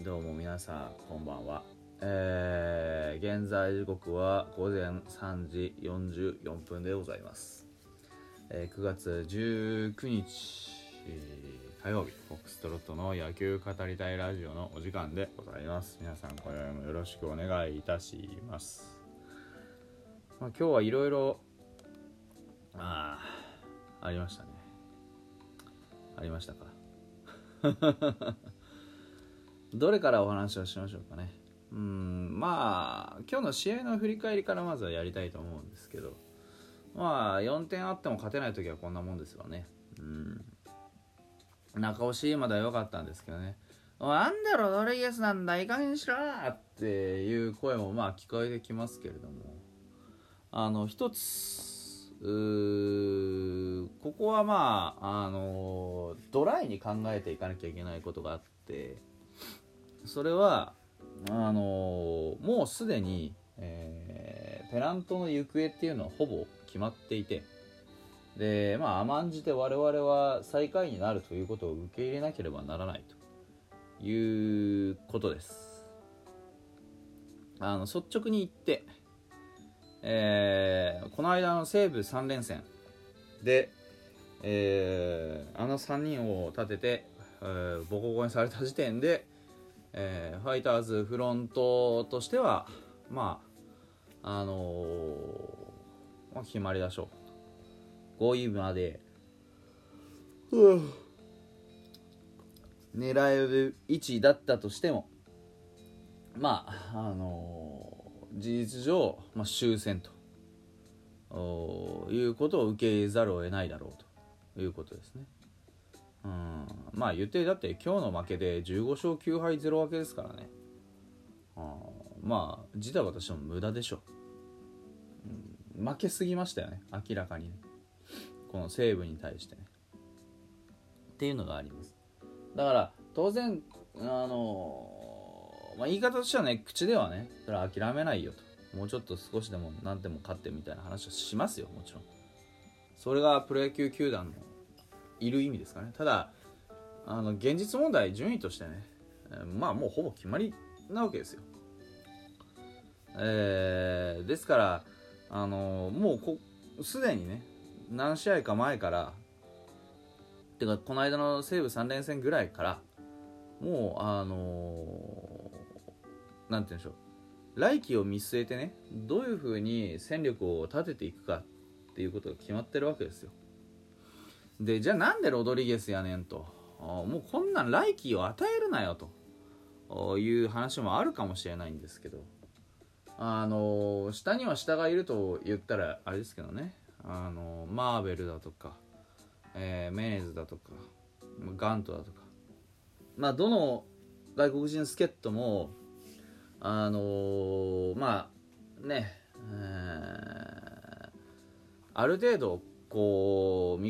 どうも皆さんこんばんは。現在時刻は午前3時44分でございます。9月19日、火曜日、フォックストロットの野球語りたいラジオのお時間でございます。皆さん今宵もよろしくお願いいたします。今日はいろいろありましたね。ありましたかどれからお話をしましょうかね。今日の試合の振り返りからまずはやりたいと思うんですけど、4点あっても勝てないときはこんなもんですよね。中押しまだ良かったんですけどね。なんだろドリゲスなんだいい加減にしろっていう声も聞こえてきますけれども、一つここはドライに考えていかなきゃいけないことがあって、それはもうすでに、ペナントの行方っていうのはほぼ決まっていて、で甘んじて我々は最下位になるということを受け入れなければならないということです。率直に言って、この間の西武3連戦で、3人を立てて、ボコボコにされた時点でファイターズフロントとしては決まりだしょう。5位まで狙える位置だったとしても事実上、終戦ということを受け入れざるを得ないだろうということですね。言ってだって今日の負けで15勝9敗0分けですからね。ジタバタしても無駄でしょう。負けすぎましたよね、明らかにね、この西武に対してねっていうのがあります。だから当然言い方としてはね、口ではねそれは諦めないよと、もうちょっと少しでも何でも勝ってみたいな話はしますよ。もちろんそれがプロ野球球団のいる意味ですかね。ただ現実問題、順位としてねもうほぼ決まりなわけですよ。ですからもうすでにね何試合か前からてかこの間の西武3連戦ぐらいからもうなんて言うんでしょう、来季を見据えてねどういう風に戦力を立てていくかっていうことが決まってるわけですよ。でじゃあなんでロドリゲスやねんと、もうこんなん来季を与えるなよという話もあるかもしれないんですけど、下には下がいると言ったらあれですけどね、マーベルだとか、メネズだとかガントだとか、どの外国人助っ人もある程度見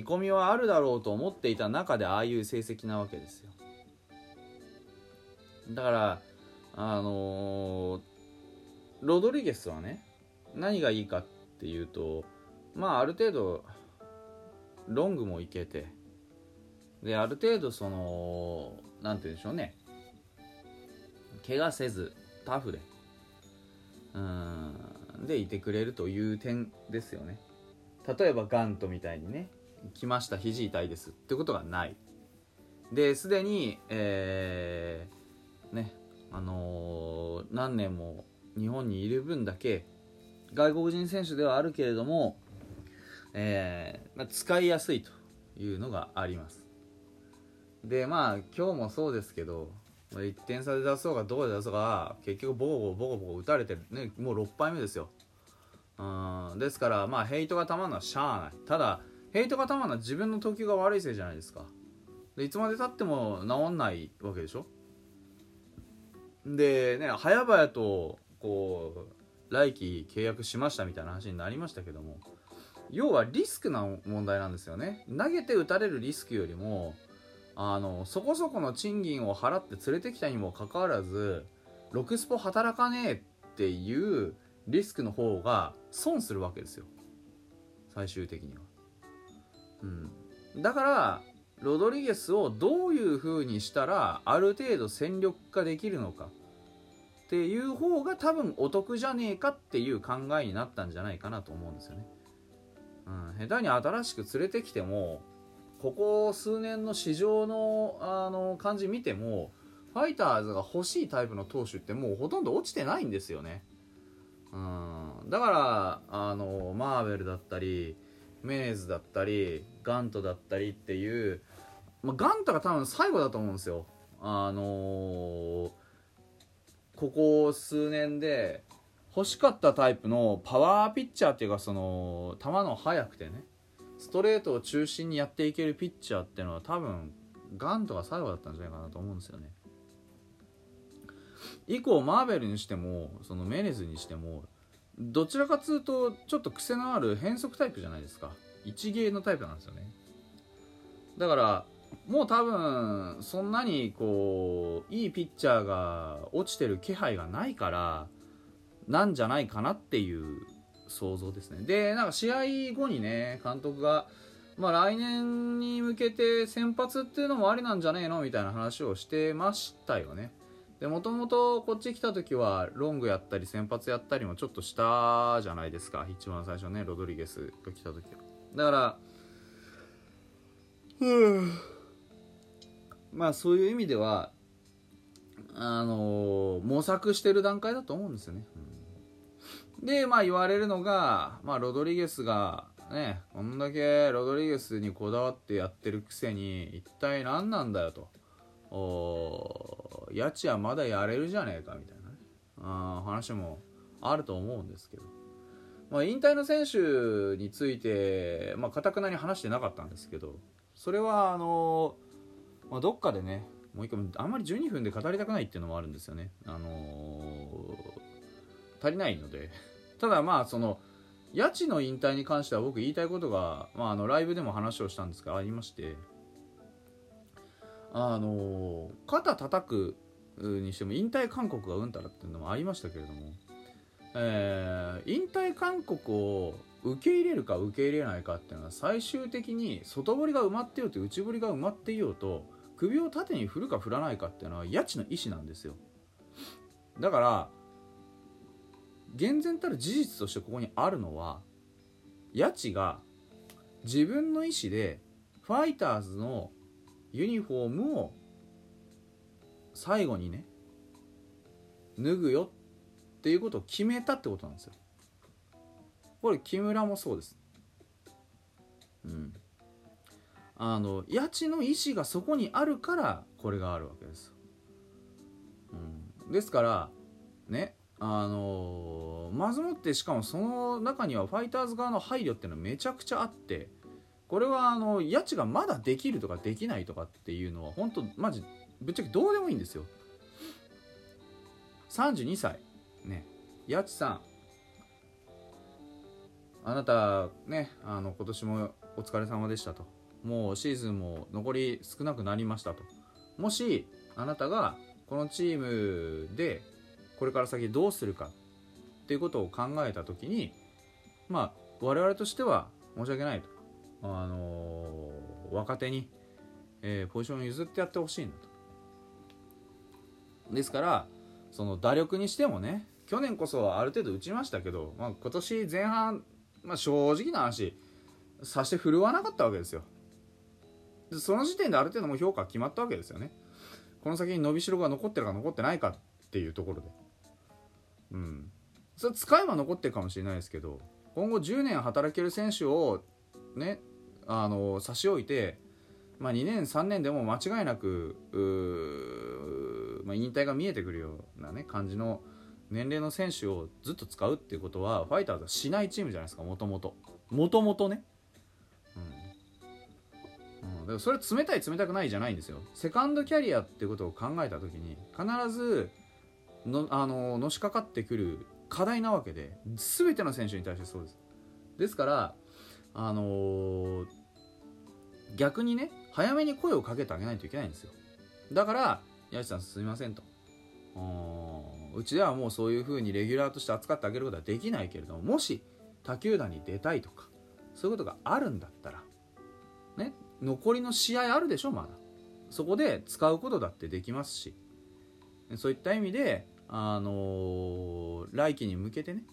込みはあるだろうと思っていた中でああいう成績なわけですよ。だからロドリゲスはね何がいいかっていうとある程度ロングもいけて、である程度なんて言うんでしょうね、怪我せずタフでいてくれるという点ですよね。例えばガントみたいにね来ました肘痛いですってことがないですでに、何年も日本にいる分だけ外国人選手ではあるけれども、使いやすいというのがあります。で今日もそうですけど1点差で出そうがどうで出そうが結局ボコボコ打たれてるね。もう6敗目ですよ。ですからヘイトがたまるのはしゃあない。ただヘイトがたまるのは自分の投球が悪いせいじゃないですか。でいつまでたっても治んないわけでしょ。でね早々と来季契約しましたみたいな話になりましたけども、要はリスクな問題なんですよね。投げて打たれるリスクよりもそこそこの賃金を払って連れてきたにもかかわらずロクスポ働かねえっていうリスクの方が損するわけですよ最終的には。だからロドリゲスをどういう風にしたらある程度戦力化できるのかっていう方が多分お得じゃねえかっていう考えになったんじゃないかなと思うんですよね。下手に新しく連れてきても、ここ数年の市場の感じ見ても、ファイターズが欲しいタイプの投手ってもうほとんど落ちてないんですよね。だからマーベルだったりメネズだったりガントだったりっていう、ガントが多分最後だと思うんですよ。ここ数年で欲しかったタイプのパワーピッチャーっていうか、その球の速くてね、ストレートを中心にやっていけるピッチャーっていうのは多分ガントが最後だったんじゃないかなと思うんですよね。以降マーベルにしてもそのメネズにしてもどちらかというとちょっと癖のある変則タイプじゃないですか。一芸のタイプなんですよね。だからもう多分そんなにこういいピッチャーが落ちてる気配がないからなんじゃないかなっていう想像ですね。で、なんか試合後にね、監督が来年に向けて先発っていうのもありなんじゃねえのみたいな話をしてましたよね。で、もともとこっち来た時はロングやったり先発やったりもちょっとしたじゃないですか。一番最初ね、ロドリゲスが来た時は。だからそういう意味では模索してる段階だと思うんですよね。で言われるのが、ロドリゲスがね、こんだけロドリゲスにこだわってやってるくせに一体何なんだよと。家賃はまだやれるじゃねえかみたいなね、話もあると思うんですけど、引退の選手について堅くなに話してなかったんですけど、それはどっかでね、もう一回あんまり12分で語りたくないっていうのもあるんですよね。足りないのでただその家賃の引退に関しては僕言いたいことが、ライブでも話をしたんですがありまして、肩叩くにしても引退勧告がうんたらっていうのもありましたけれども、引退勧告を受け入れるか受け入れないかっていうのは最終的に外堀が埋まってようと内堀が埋まっていようと首を縦に振るか振らないかっていうのは家賃の意思なんですよ。だから厳然たる事実としてここにあるのは、家賃が自分の意思でファイターズのユニフォームを最後にね脱ぐよっていうことを決めたってことなんですよ。これ木村もそうです。家賃の意思がそこにあるからこれがあるわけです。ですからね、まずもってしかもその中にはファイターズ側の配慮っていうのはめちゃくちゃあって、これは家賃がまだできるとかできないとかっていうのは本当マジぶっちゃけどうでもいいんですよ。32歳ね、家賃さん、あなたね、今年もお疲れ様でしたと、もうシーズンも残り少なくなりましたと、もしあなたがこのチームでこれから先どうするかっていうことを考えた時に、我々としては申し訳ないと、若手に、ポジションを譲ってやってほしいんだと。ですからその打力にしてもね、去年こそある程度打ちましたけど、今年前半、正直な話さして振るわなかったわけですよ。でその時点である程度も評価決まったわけですよね。この先に伸びしろが残ってるか残ってないかっていうところで、それ使えば残ってるかもしれないですけど、今後10年働ける選手をね、差し置いて、2年3年でも間違いなく、引退が見えてくるようなね感じの年齢の選手をずっと使うっていうことはファイターズはしないチームじゃないですか、もともとね。だからそれ冷たい冷たくないじゃないんですよ。セカンドキャリアっていうことを考えた時に必ずのしかかってくる課題なわけで、全ての選手に対してそうです。ですから逆にね、早めに声をかけてあげないといけないんですよ。だから八重さんすみませんと、うちではもうそういう風にレギュラーとして扱ってあげることはできないけれども、もし他球団に出たいとかそういうことがあるんだったらね、残りの試合あるでしょ、まだ。そこで使うことだってできますし、そういった意味で、来季に向けてね、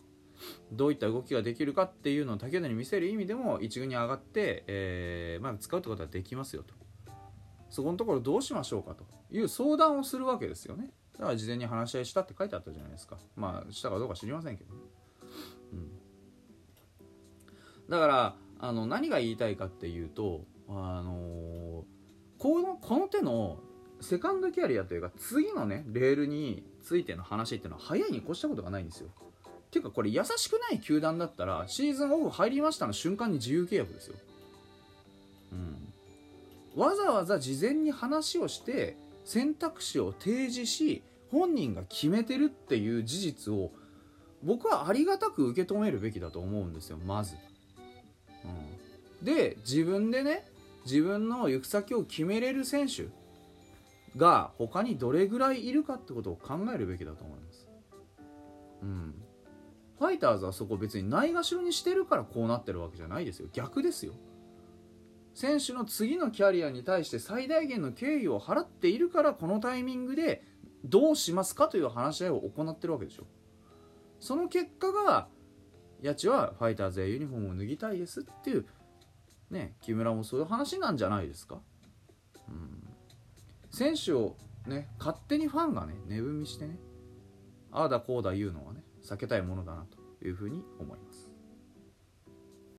どういった動きができるかっていうのを武田に見せる意味でも一軍に上がって、まあ、使うってことはできますよと。そこのところどうしましょうかという相談をするわけですよね。だから事前に話し合いしたって書いてあったじゃないですか。まあしたかどうか知りませんけど、ね、うん、だから何が言いたいかっていうと、この手のセカンドキャリアというか次のねレールについての話っていうのは早いに越したことがないんですよ。ていうかこれ優しくない球団だったらシーズンオフ入りましたの瞬間に自由契約ですよ、うん、わざわざ事前に話をして選択肢を提示し本人が決めてるっていう事実を僕はありがたく受け止めるべきだと思うんですよ、まず、うん、で自分でね自分の行く先を決めれる選手が他にどれぐらいいるかってことを考えるべきだと思います、うん、ファイターズはそこ別にないがしろにしてるからこうなってるわけじゃないですよ。逆ですよ。選手の次のキャリアに対して最大限の敬意を払っているからこのタイミングでどうしますかという話し合いを行ってるわけでしょ。その結果が谷地はファイターズへユニフォームを脱ぎたいですっていうね、木村もそういう話なんじゃないですか、うん、選手をね勝手にファンがね値踏みしてねああだこうだ言うのはね避けたいものだなというふうに思います。